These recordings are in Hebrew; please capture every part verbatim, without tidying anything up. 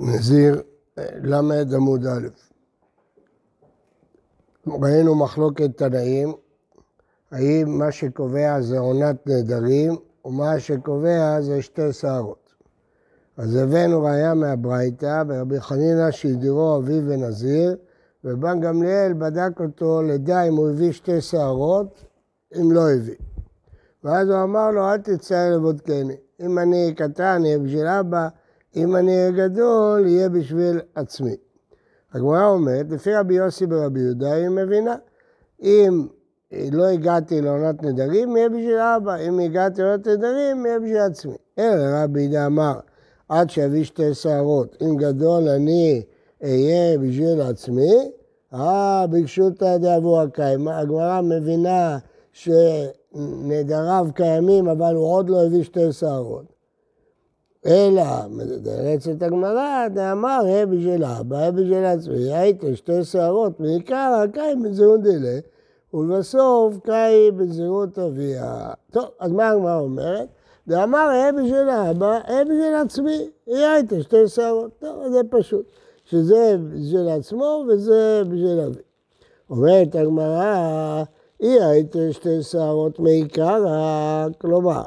נזיר למד עמוד א'. ראינו מחלוקת תנאים, האם מה שקובע זה עונת נדרים, ומה שקובע זה שתי שערות. אז הבאנו ראיה מהברייתא, ברבי חנינא שהדירו אביו ונזיר, ובן גמליאל בדק אותו לדע אם הוא הביא שתי שערות, אם לא הביא. ואז הוא אמר לו, אל תצער לבודקני, אם אני קטן יהיה בשביל אבא, אם אני אהיה גדול יהיה בשביל עצמי. הגמרא אומרת, לפי רבי יוסי ברבי יהודה היא מבינה, אם לא הגעתי לעונת נדרים יהיה בשביל אבא, אם הגעתי לעונת נדרים יהיה בשביל עצמי. אלא רבי יהודה אמר, עד שאביא שתי שערות, אם גדול אני אהיה בשביל עצמי, אה, ביקשותא דאבוה קיימא, הגמרא מבינה שנדריו קיימים, אבל הוא עוד לא הביא שתי שערות. אלא, מדרצת הגמרא, דאמר, יהיה בשביל אבא, יהיה בשביל עצמי, הייתה שתי שערות, בעיקר קיים בזהות דלה, ולבסוף קיים בזהות אביה. טוב, אז מה הגמרא אומרת? דאמר, יהיה בשביל אבא, יהיה בשביל עצמי, הייתה שתי שערות. טוב, זה פשוט. שזה בשביל עצמו וזה בשביל אבי. אומרת הגמרא, היא היית שתי שערות מעיקר, כלומר,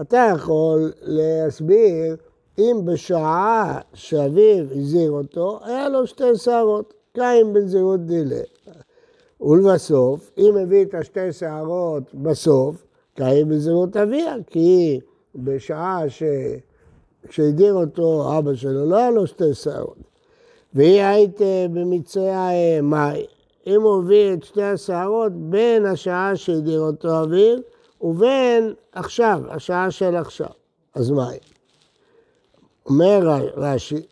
אתה יכול להסביר אם בשעה שאביו הזיר אותו, היה לו שתי שערות, קיים בזירות דילה. ולבסוף, אם הביא את השתי שערות בסוף, קיים בזירות אביה, כי בשעה ש... כשהדיר אותו אבא שלו, לא היה לו שתי שערות. והיא היית במצרי מאי, אם הוא הביא את שתי השערות בין השעה שהדיר אותו אביו, ובין עכשיו, השעה של עכשיו. אז מאי? אומר רש"י,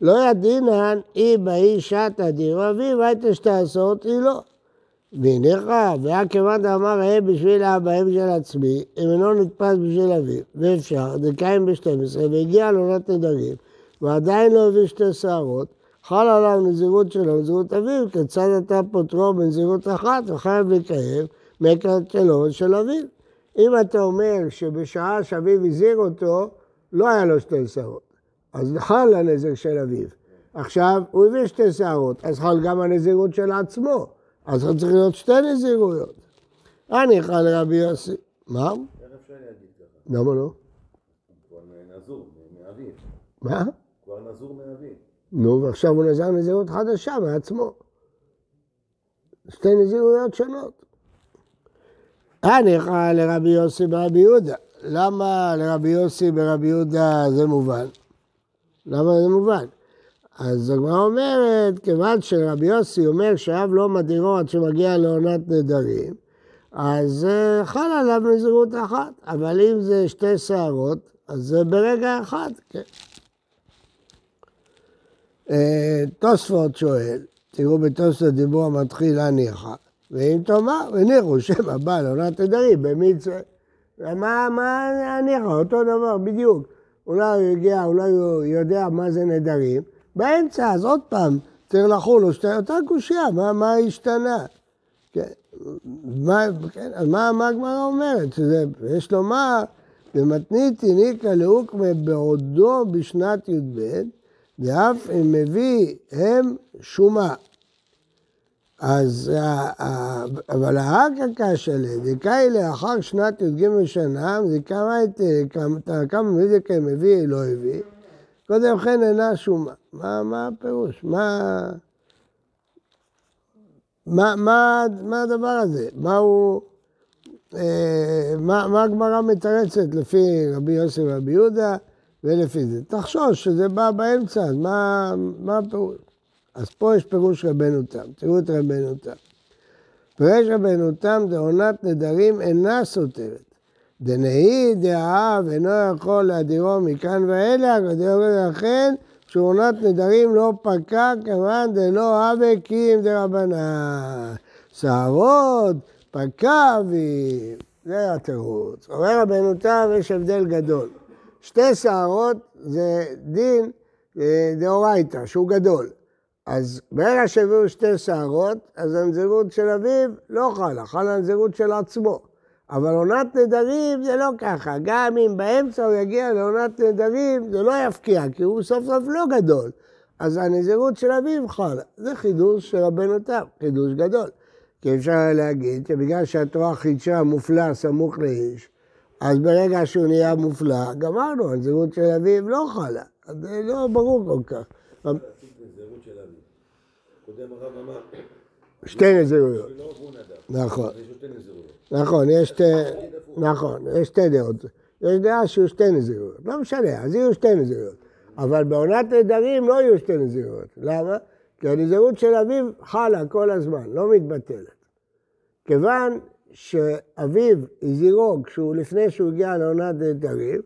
לא ידינן, אי באי שעתה דירו אביו, היית שתי השערות, היא לא. והניחה, והכבד אמר, אה בשביל אבא, אה בשביל עצמי, אם אינו נתפס בשביל אביו, ואפשר, דקיים ב-שתים עשרה, והגיע לעונת נדרים, ועדיין לא הביא שתי שערות, חל עליו נזירות שלו, נזירות אביו, כיצד אתה פוטרו בנזירות אחת, וחייב לקיים מקרא שלו של אביו. אם אתה אומר שבשעה שאביו הזיר אותו, לא היה לו שתי שערות, אז חל הנזיר של אביו. עכשיו, הוא הביא שתי שערות, אז חל גם הנזירות של עצמו, אז הוא צריך להיות שתי נזירויות. אני חל רבי יוסי. מה? איך אפשר להגיד ככה? למה לא? הוא נזור, מאביו. מה? כבר נזור מאביו. נו, ועכשיו הוא נזר נזירות חדשה מעצמו. שתי נזירויות שונות. הניחא לרבי יוסי ברבי יהודה. למה לרבי יוסי ברבי יהודה זה מובן? למה זה מובן? אז הגמרא אומרת, כיוון שרבי יוסי אומר שאב לא מדירו עד שמגיע לעונת נדרים, אז חלה עליו נזירות אחת. אבל אם זה שתי שערות, אז זה ברגע אחד, כן. תוספות שואל, תראו בתוספות דיבור המתחיל הניחא, ואם תאמר, הניחו שמא בא לעונת נדרים, במצווה. ומה הניחא? אותו דבר, בדיוק. אולי הוא הגיע, אולי הוא יודע מה זה נדרים, באמצע, אז עוד פעם, צריך לחול, אותה קושיה, מה, מה השתנה? כן, מה, כן, מה, מה הגמרא אומרת? שזה, יש לומר, במתנית הניקה לאוקמה בעודו בשנת י"ב, ואף אם מביא הם שומה. אז, אבל ההקקה שלה, דקאי לאחר שנת י"ג שנה, זה כמה דקאי מביא, לא הביא. קודם כן אינה שומה. מה, מה הפירוש? מה, מה, מה, מה הדבר הזה? מה הוא, אה, מה, מה הגמרא מתרצת לפי רבי יוסי ורבי יהודה? ולפי זה, תחשוש שזה בא באמצע, אז מה, מה הפירוש? אז פה יש פירוש רבנו תם, תראו את רבנו תם. פירוש רבנו תם, דעונת נדרים אינה סותרת. דנאי דאב אינו יכול להדירו מכאן ואילך, ולכן שעונת נדרים לא פקע, כמובן דלא הווה כי אם דרבנן. שערות, פקע אביו, זה התירוץ. אומר רבנו תם, יש הבדל גדול. שתי שערות זה דין דאורייתא, שהוא גדול. אז ברגע שהביאו שתי שערות, אז הנזירות של אביו לא חלה, חלה הנזירות של עצמו. אבל עונת נדרים זה לא ככה, גם אם באמצע הוא יגיע לעונת נדרים זה לא יפקיע, כי הוא סוף סוף לא גדול. אז הנזירות של אביו חלה, זה חידוש של רבנו תם, חידוש גדול. כי אפשר להגיד שבגלל שהתורה חידשה מופלא סמוך לאיש, אז ברגע שהוא נהיה מופלא, גמרנו, הנזירות של אביו לא חלה. זה לא ברור כל כך. נזירות של אביו. קודם הרב אמר... שתי נזירויות. נכון. נכון, יש שתי דעות. יש דעה שיהיו שתי נזירויות. לא משנה, אז יהיו שתי נזירויות. אבל בעונת נדרים לא יהיו שתי נזירויות. למה? כי הנזירות של אביו חלה כל הזמן, לא מתבטלת. כיוון שאביו הזירו כשהוא לפני שהוא הגיע לעונת נדרים,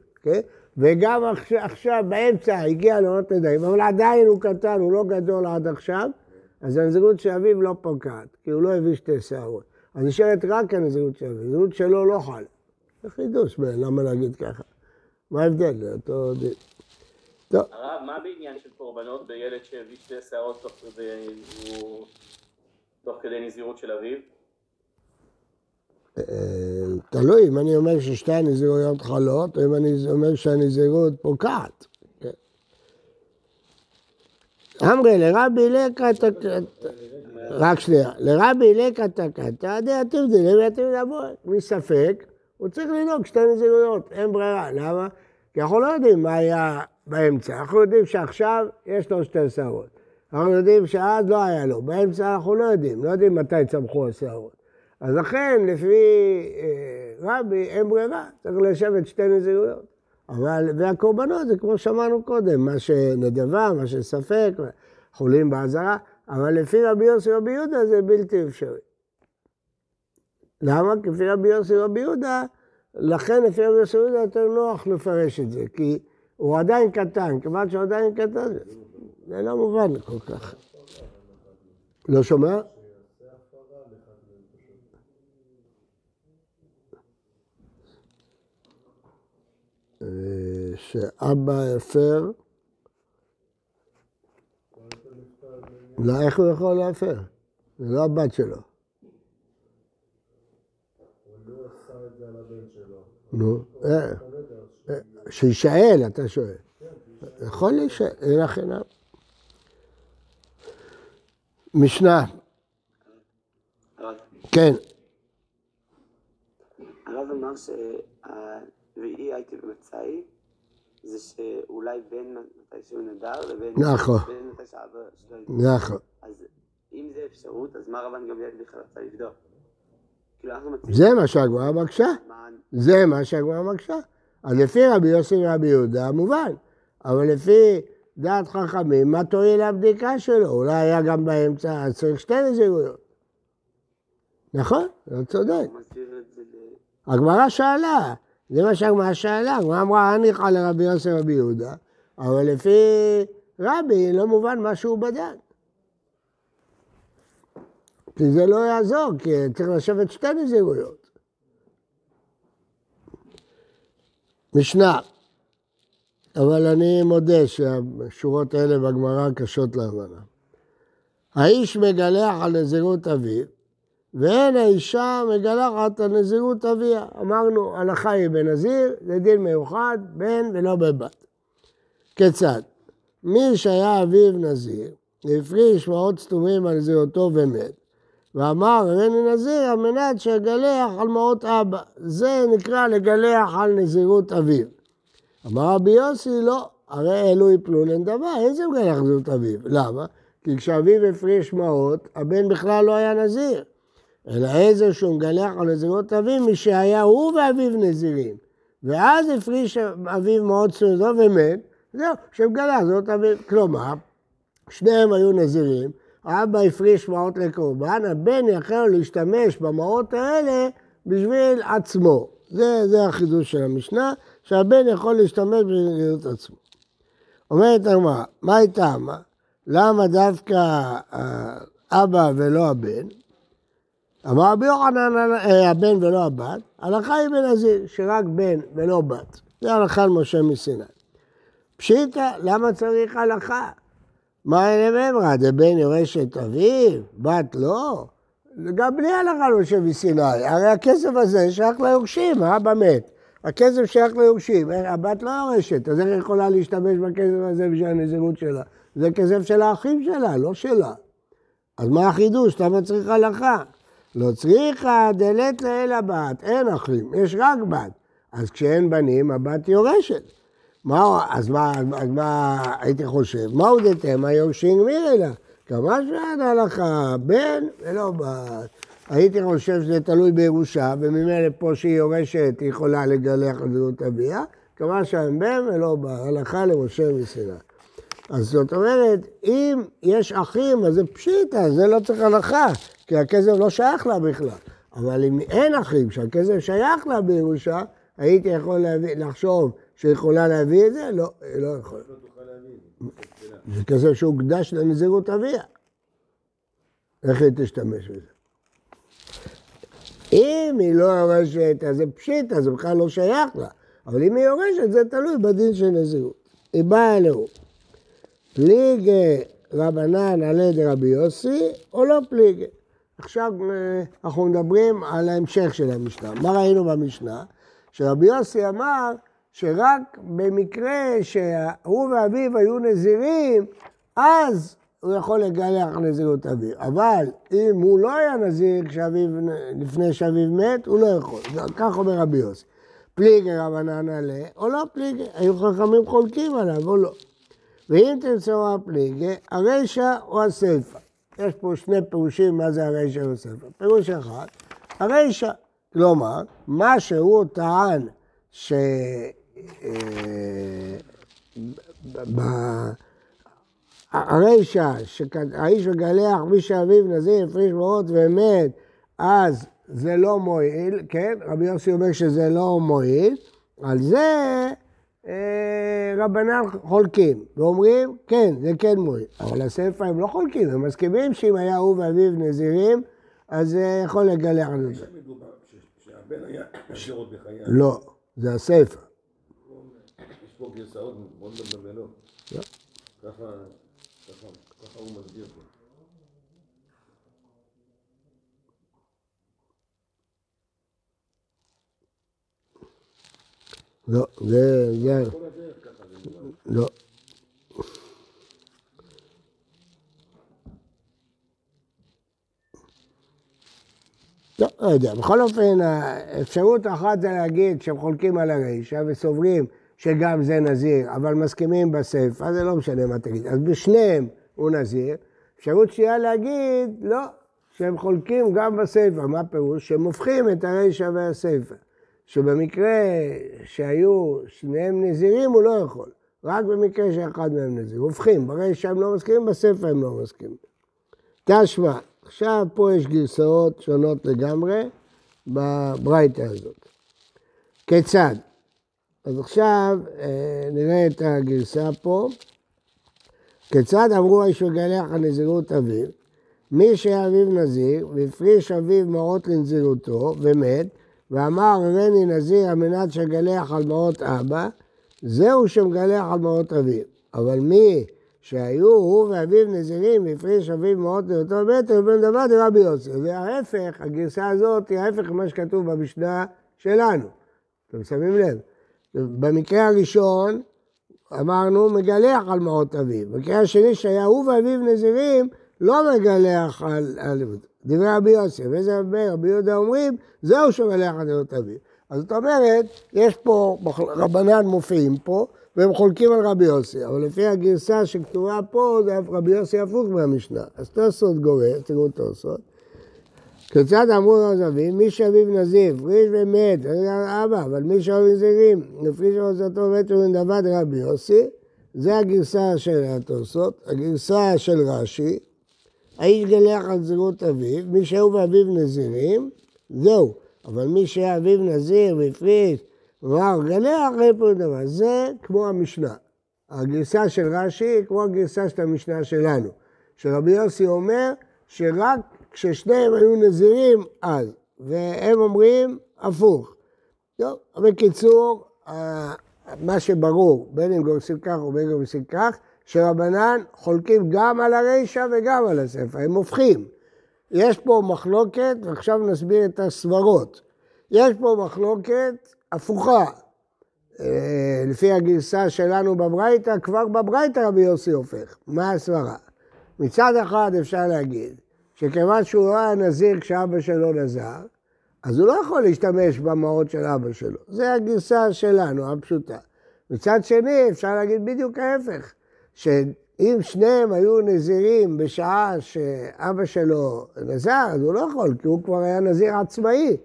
וגם עכשיו באמצע הגיע לעונת נדרים, אבל עדיין הוא קטן, הוא לא גדול עד עכשיו, אז הנזירות של אביו לא פוקעת, כי הוא לא הביא שתי שערות. אז נשארת רק הנזירות של אביו, הנזירות שלו לא חלה. זה חידוש, למה להגיד ככה? מה ההבדל? זה אותו דין. הרב, מה בעניין של קורבנות בילד שהביא שתי שערות תוך כדי נזירות של אביו? תלוי, אם אני אומר ששתי הנזירויות חלות, או אם אני אומר שהנזירות פוקעת. אמרי, לרבי לקה תקתה, רק שנייה, לרבי לקה תקתה, דעתיו דילם, דעתיו לבוא, מספק, הוא צריך לנהוג שתי נזירויות, אין ברירה, למה? כי אנחנו לא יודעים מה היה באמצע, אנחנו יודעים שעכשיו יש לו שתי שערות, אנחנו יודעים שעד לא היה לו, באמצע אנחנו לא יודעים, לא יודעים מתי צמחו השערות. אז לכן, לפי רבי, אין ברירה, צריך לשבת שתי נזירויות. אבל, והקורבנות זה כמו שמענו קודם, מה שנדבה, מה שספק, חולים בעזרה, אבל לפי רבי יוסי רבי יהודה זה בלתי אפשרי. למה? כפי רבי יוסי רבי יהודה, לכן לפי רבי יוסי רבי יהודה יותר נוח לפרש את זה, כי הוא עדיין קטן, כמעט שהוא עדיין קטן, זה לא מובן כל כך. לא שומע? שאבא יפר, לא, איך הוא יכול להפר? זה לא הבת שלו. הוא לא עשה את זה על הבן שלו. נו, שישאל, אתה שואל. יכול להישאל, אין לך עיניו. משנה. כן. הרב אמר ש... והיא הייתי במצאי, זה שאולי בין מתי שהוא נדר לבין מתי שהאבא שלו ידע. נכון. אז אם זה אפשרות, אז מה רבן גמליאל בכלל רצה לבדוק? זה מה שהגמרא ביקשה. זה מה שהגמרא ביקשה. אז לפי רבי יוסי ורבי יהודה, מובן. אבל לפי דעת חכמים, מה תועיל הבדיקה שלו? אולי היה גם באמצע, אז צריך שתי נזירויות. נכון? לא צודק. הגמרא שאלה. זה מה שהגמרא שאלה, הגמרא אמרה, הניחא לרבי יוסי רבי יהודה, אבל לפי רבי לא מובן מה שהוא בדק. כי זה לא יעזור, כי צריך לשבת שתי נזירויות. משנה, אבל אני מודה שהשורות האלה בגמרא קשות להבנה. האיש מגלח על נזירות אביו, ואין האישה מגלחת על נזירות אביה. אמרנו, הלכה היא בנזיר, זה דין מיוחד, בן ולא בבת. כיצד? מי שהיה אביו נזיר, הפריש שבועות סתומים על נזירותו ומת, ואמר, הריני נזיר על מנת שאגלח על מעות אבא. זה נקרא לגלח על נזירות אביו. אמר רבי יוסי, לא, הרי אלו יפלו לנדבה, אין זה מגלח נזירות אביו. למה? כי כשאביו הפריש מעות, הבן בכלל לא היה נזיר. אלא איזה שהוא מגלח על נזירות אביו, מי שהיה הוא ואביו נזירים. ואז הפריש אביו מאוד סוזו ומת, זהו, שמגלח זאת אביו. כלומר, שניהם היו נזירים, האבא הפריש מעות לקורבן, הבן יכול להשתמש במעות האלה בשביל עצמו. זה, זה החידוש של המשנה, שהבן יכול להשתמש בנזירות עצמו. אומרת אמרה, מה הייתה אמרה? למה דווקא האבא ולא הבן? אמר רבי יוחנן, הבן ולא הבת, הלכה היא בנזיר, שרק בן ולא בת. זה הלכה על משה מסיני. פשיטא, למה צריך הלכה? מה אלה אמרה? זה בן יורש את אביו, בת לא? גם בלי הלכה לא יושב מסיני, הרי הכסף הזה שייך ליורשים, האבא מת. הכסף שייך ליורשים, הבת לא יורשת, אז איך יכולה להשתמש בכסף הזה בשביל הנזירות שלה? זה כסף של האחים שלה, לא שלה. אז מה החידוש? למה צריך הלכה? לא צריכה דלת לאל הבת, אין אחים, יש רק בת. אז כשאין בנים, הבת יורשת. מה, אז מה, אז מה הייתי חושב? מהו דתם היורשים מירי לה? כמה שעד הלכה, בן ולא בת. הייתי חושב שזה תלוי בירושה, וממילא פה שהיא יורשת, היא יכולה לגלח על זהות אביה, כמה שעד בן ולא בת, הלכה למשה מסיני. אז זאת אומרת, אם יש אחים, אז זה פשיטה, זה לא צריך הלכה, כי הכסף לא שייך לה בכלל. אבל אם אין אחים, שהכסף שייך לה בירושה, הייתי יכול להביא, לחשוב שיכולה להביא את זה? לא, היא לא יכולה. לא תוכל להביא את זה. זה כסף שהוא קדש לנזירות אביה. איך היא תשתמש בזה? אם היא לא יורשת, אז זה פשיטה, זה בכלל לא שייך לה. אבל אם היא יורשת, זה תלוי בדין של נזירות. היא באה אלוהו. פליג רבנן עלי דרבי יוסי או לא פליג? עכשיו אנחנו מדברים על ההמשך של המשנה. מה ראינו במשנה? שרבי יוסי אמר שרק במקרה שהוא ואביו היו נזירים, אז הוא יכול לגלח נזירות אביו. אבל אם הוא לא היה נזיר לפני שאביו מת, הוא לא יכול. כך אומר רבי יוסי. פליג רבנן עלי או לא פליג? היו חכמים חולקים עליו או לא. ואם תמצאו הפליגה, הרשע או הספר. יש פה שני פירושים מה זה הרשע או הספר. פירוש אחד, הרשע, כלומר, מה שהוא טען ש... הרשע, שהאיש מגלח מי שאביו נזיר הפריש מעות ומת, אז זה לא מועיל, כן? רבי יוסי אומר שזה לא מועיל, על זה... רבנן חולקים ואומרים כן, זה כן מועיל, אבל הספר הם לא חולקים, הם מסכימים שאם היה הוא ואביו נזירים אז זה יכול לגלח על זה. שהבן היה נזיר עוד בחייו. לא, זה הספר. יש פה גרסאות, בוא נדבר ולא. ככה הוא מסביר פה. לא, זה... לא. לא, לא יודע. בכל אופן, האפשרות אחת זה להגיד שהם חולקים על הרשע וסוברים שגם זה נזיר, אבל מסכימים בספר, אז זה לא משנה מה תגיד. אז בשניהם הוא נזיר. אפשרות שנייה להגיד, לא, שהם חולקים גם בספר. מה פירוש? שהם הופכים את הרשע והספר. שבמקרה שהיו שניהם נזירים הוא לא יכול, רק במקרה שאחד מהם נזיר. הופכים, ברגע שהם לא מסכימים, בספר הם לא מסכימים. תשמע, עכשיו פה יש גרסאות שונות לגמרי בברייתא הזאת. כיצד? אז עכשיו נראה את הגרסה פה. כיצד אמרו האיש מגלח על נזירות אביו? מי שאביו נזיר והפריש אביו מעות לנזירותו ומת, ואמר הריני נזיר על מנת שגלח על מעות אבא, זהו שמגלח על מעות אביו. אבל מי שהיו הוא ואביו נזירים והפריש אביו מעות לאותו מת, הוא בן דבר דרבי רבי יוסי. וההפך, הגרסה הזאת היא ההפך מה שכתוב במשנה שלנו. אתם שמים לב? במקרה הראשון אמרנו מגלח על מעות אביו. במקרה השני שהיה הוא ואביו נזירים לא מגלח על... על... דברי רבי יוסי, וזה רבי יהודה אומרים, זהו שמגלח על נזירות אביו. אז זאת אומרת, יש פה, רבנן מופיעים פה, והם חולקים על רבי יוסי, אבל לפי הגרסה שכתובה פה, זה רבי יוסי הפוך מהמשנה. אז תוספות גורס, תראו תוספות. כיצד אמרו עזבים, מי שאביו נזיר, הפריש ומת, אבא, אבל מי שאביו נזירים, הפריש ועוזתו ומת ובנדבד רבי יוסי, זה הגרסה של התוספות, הגרסה של רש"י, האיש גלח על נזירות אביו, מי שהוא ואביו נזירים, זהו. אבל מי שאביו נזיר והפריש, ואמר גלח, אין פה דבר. זה כמו המשנה. הגרסה של רש"י היא כמו הגרסה של המשנה שלנו. שרבי יוסי אומר שרק כששניהם היו נזירים אז, והם אומרים הפוך. טוב, בקיצור, מה שברור, בין אם גורסים כך או בין אם גורסים כך, שרבנן חולקים גם על הרשע וגם על הספר, הם הופכים. יש פה מחלוקת, ועכשיו נסביר את הסברות. יש פה מחלוקת הפוכה. לפי הגרסה שלנו בברייתא, כבר בברייתא רבי יוסי הופך. מה הסברה? מצד אחד אפשר להגיד, שכיוון שהוא היה נזיר כשאבא שלו נזר, אז הוא לא יכול להשתמש במעות של אבא שלו. זה הגרסה שלנו, הפשוטה. מצד שני, אפשר להגיד בדיוק ההפך, שאם שניהם היו נזירים בשעה שאבא שלו נזר, אז הוא לא יכול, כי הוא כבר היה נזיר עצמאי.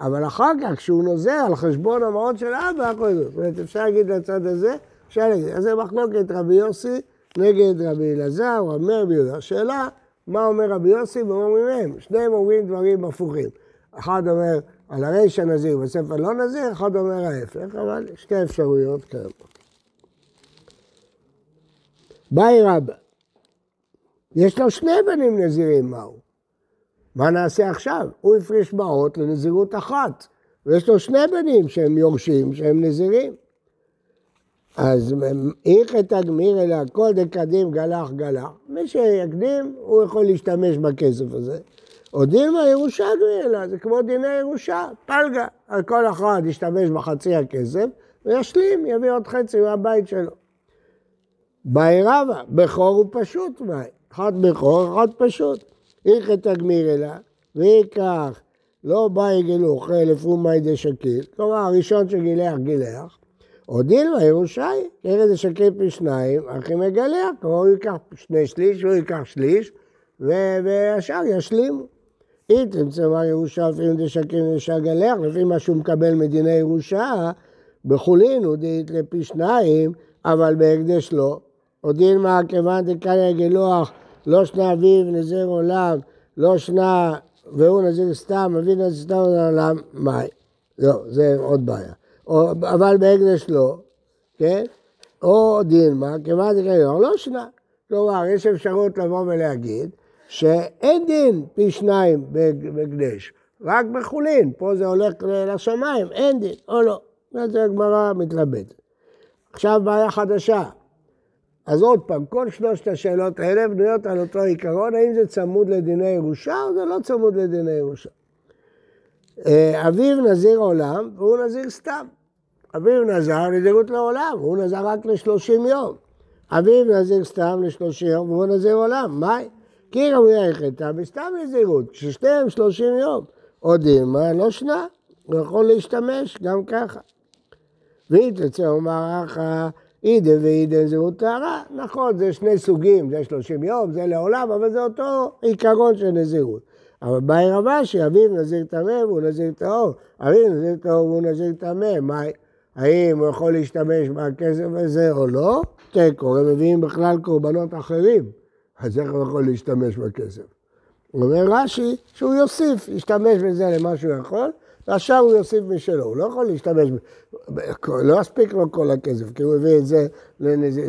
אבל אחר כך, כשהוא נוזר על חשבון המעות של אבא, זאת אומרת, אפשר להגיד לצד הזה, אפשר להגיד. אז זה מחלוקת רבי יוסי נגד רבי אלעזר, הוא אומר ביהודה. השאלה, מה אומר רבי יוסי ומה אומרים? שניהם אומרים דברים הפוכים. אחד אומר על הרי שנזיר בספר לא נזיר, אחד אומר ההפך, אבל שתי אפשרויות כאלה. באי רבא, יש לו שני בנים נזירים, מהו? מה נעשה עכשיו? הוא הפריש מעות לנזירות אחת, ויש לו שני בנים שהם יורשים, שהם נזירים. אז איך תגמיר אלא כל דקדים גלח גלח, מי שיקדים הוא יכול להשתמש בכסף הזה. או דילמה ירושה גמילה, זה כמו דיני ירושה, פלגה. על כל אחד ישתמש בחצי הכסף, וישלים, יביא עוד חצי מהבית שלו. באי רבא, בכור הוא פשוט, מה? אחד בכור, אחד פשוט. איך תגמיר אלא, ויקח, לא באי גילוך, אלף ומאי דשקיר, כלומר, הראשון שגילח גילח, או דילמה ירושה, ככה דשקיר פי שניים, אחי מגלח, כלומר, הוא ייקח שני שליש, הוא ייקח שליש, והשאר ישלימו. איתם צבא ירושה, לפעמים דשקים ירושה גלח, לפי מה שהוא מקבל מדיני ירושה, בחולין הוא דית לפי שניים, אבל בהקדש לא. הודיל מה, כיוון דקן הגילוח, לא שנה אביו נזיר עולם, לא שנה, והוא נזיר סתם, אביו נזיר סתם עולם, מה? לא, זה עוד בעיה. או, אבל בהקדש לא, כן? או הודיל מה, כיוון דקן הגילוח, לא שנה. כלומר, יש אפשרות לבוא ולהגיד, שאין דין פי שניים בקדש, רק בחולין, פה זה הולך לשמיים, אין דין, או לא. זה הגמרא מתלבטת. עכשיו בעיה חדשה. אז עוד פעם, כל שלושת השאלות האלה בנויות על אותו עיקרון, האם זה צמוד לדיני ירושה או זה לא צמוד לדיני ירושה. אביו נזיר עולם, והוא נזיר סתם. אביו נזר נזירות לעולם, הוא נזר רק לשלושים יום. אביו נזיר סתם לשלושים יום, והוא נזיר עולם, מה? כי רבי היחדה בסתם נזירות, כששתיהם שלושים יום, עוד אימא לא שנה, הוא יכול להשתמש גם ככה. והיא תצא אומר אחא, עידה ועידה נזירות טהרה, נכון, זה שני סוגים, זה שלושים יום, זה לעולם, אבל זה אותו עיקרון של נזירות. אבל באי רבא שאביו נזיר טמא והוא נזיר טהור, אביו נזיר טהור והוא נזיר טמא, מה? האם הוא יכול להשתמש בכסף הזה או לא? תקו, הם מביאים בכלל קורבנות אחרים. אז איך הוא יכול להשתמש בכסף? הוא אומר רש"י שהוא יוסיף, ישתמש בזה למה שהוא יכול, והשאר הוא יוסיף משלו, הוא לא יכול להשתמש, לא אספיק לו כל הכסף, כי הוא הביא את זה,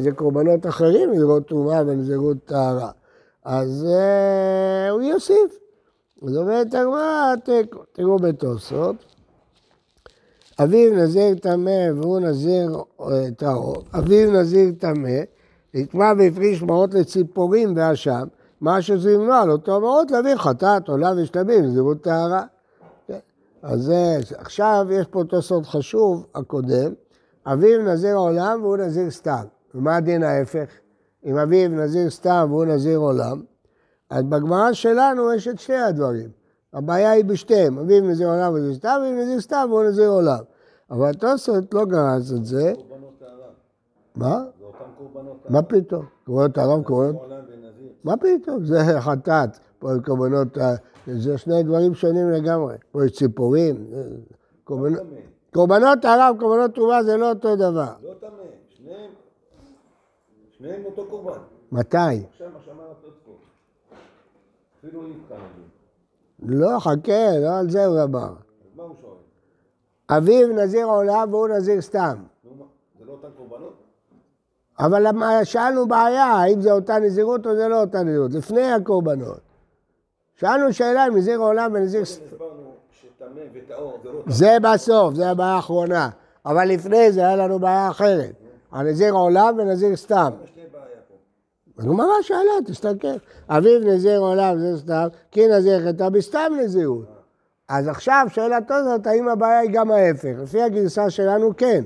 זה קורבנות אחרים, נזירות תרומה ונזירות טהרה. אז הוא יוסיף. זאת אומרת, תראו בתוספות, אביו נזיר טמא והוא נזיר טהור, אביו נזיר טמא, נטמא והפריש מעות לציפורים והשם, מה שזימנו על אותו מעות להביא חטאת, עולה ושלמים, נזירות טהרה. אז עכשיו יש פה תוספות חשוב, הקודם, אביו נזיר עולם והוא נזיר סתם. ומה הדין ההפך? אם אביו נזיר סתם והוא נזיר עולם, אז בגמרא שלנו יש את שתי הדברים. הבעיה היא בשתיהם, אביו נזיר עולם ונזיר סתם, אביו נזיר סתם והוא נזיר עולם. אבל התוספות לא גרס את זה. קורבנות טהרה. מה? מה פתאום? קורבנות טהרה, קורבנות? מה פתאום? זה חטאת. פה קורבנות, זה שני דברים שונים לגמרי. פה יש ציפורים. קורבנות טהרה, קורבנות תרומה זה לא אותו דבר. לא טמא, שניהם, שניהם אותו קורבן. מתי? עכשיו השמעת עוד פה. אפילו איתך. לא, חכה, לא על זה הוא דבר. אז מה הוא שואל? אביו נזיר עולם והוא נזיר סתם. זה לא אותן קורבנות? אבל שאלנו בעיה, האם זה אותה נזירות או זה לא אותה נזירות, לפני הקורבנות. שאלנו שאלה אם נזיר עולם ונזיר סתם. זה בסוף, זה הבעיה האחרונה. אבל לפני זה היה לנו בעיה אחרת. הנזיר עולם ונזיר סתם. נו, ממש שאלה, תסתכל. אביו נזיר עולם, זה סתם, כי נזיר חטא בסתם נזירות. אז עכשיו שאלתו זאת, האם הבעיה היא גם ההפך? לפי הגרסה שלנו, כן.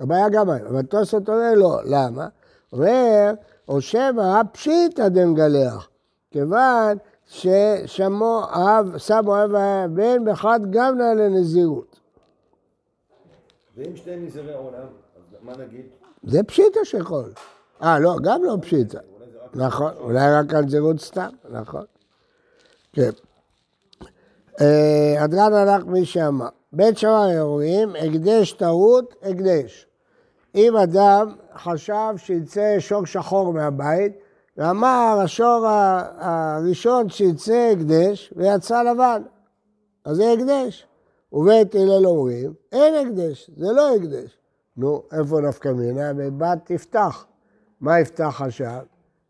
הבעיה גם ההפך. אבל תוספות אומר, לא. למה? אומר, או שבע, פשיטא דמגלח. כיוון ששמו אב, שמו אב והבן, בחד גמלה לנזירות. ואם שתי נזירי עולם, אז מה נגיד? זה פשיטא שכל. אה, לא, גם לא פשיטה. נכון, אולי רק על זירות סתם, נכון. כן. הדרן הלך מי שאמר, בית שמאי אירועים, הקדש טעות, הקדש. אם אדם חשב שיצא שוק שחור מהבית, ואמר, השור הראשון שיצא הקדש, ויצא לבן. אז זה הקדש. ובית הלל אומרים, אין הקדש, זה לא הקדש. נו, איפה נפקא מינה? בבת תפתח. מה יפתח חשב?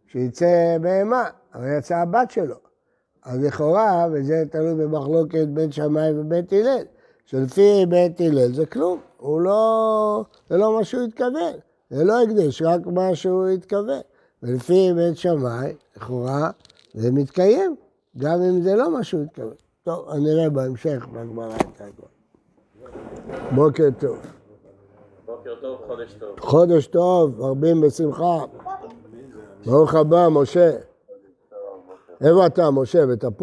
שיצא בהמה, אבל יצאה הבת שלו. אז לכאורה, וזה תלוי במחלוקת בית שמאי ובית הלל, שלפי בית הלל זה כלום, הוא לא, זה לא מה שהוא התכוון, זה לא הקדש, רק מה שהוא התכוון. ולפי בית שמאי, לכאורה, זה מתקיים, גם אם זה לא מה שהוא התכוון. טוב, אני אראה בהמשך, בגמרא הייתה כבר. בוקר טוב. בוקר טוב, חודש טוב. חודש טוב, מרבים בשמחה. ברוך הבא, משה. איפה אתה, משה? בתפוח?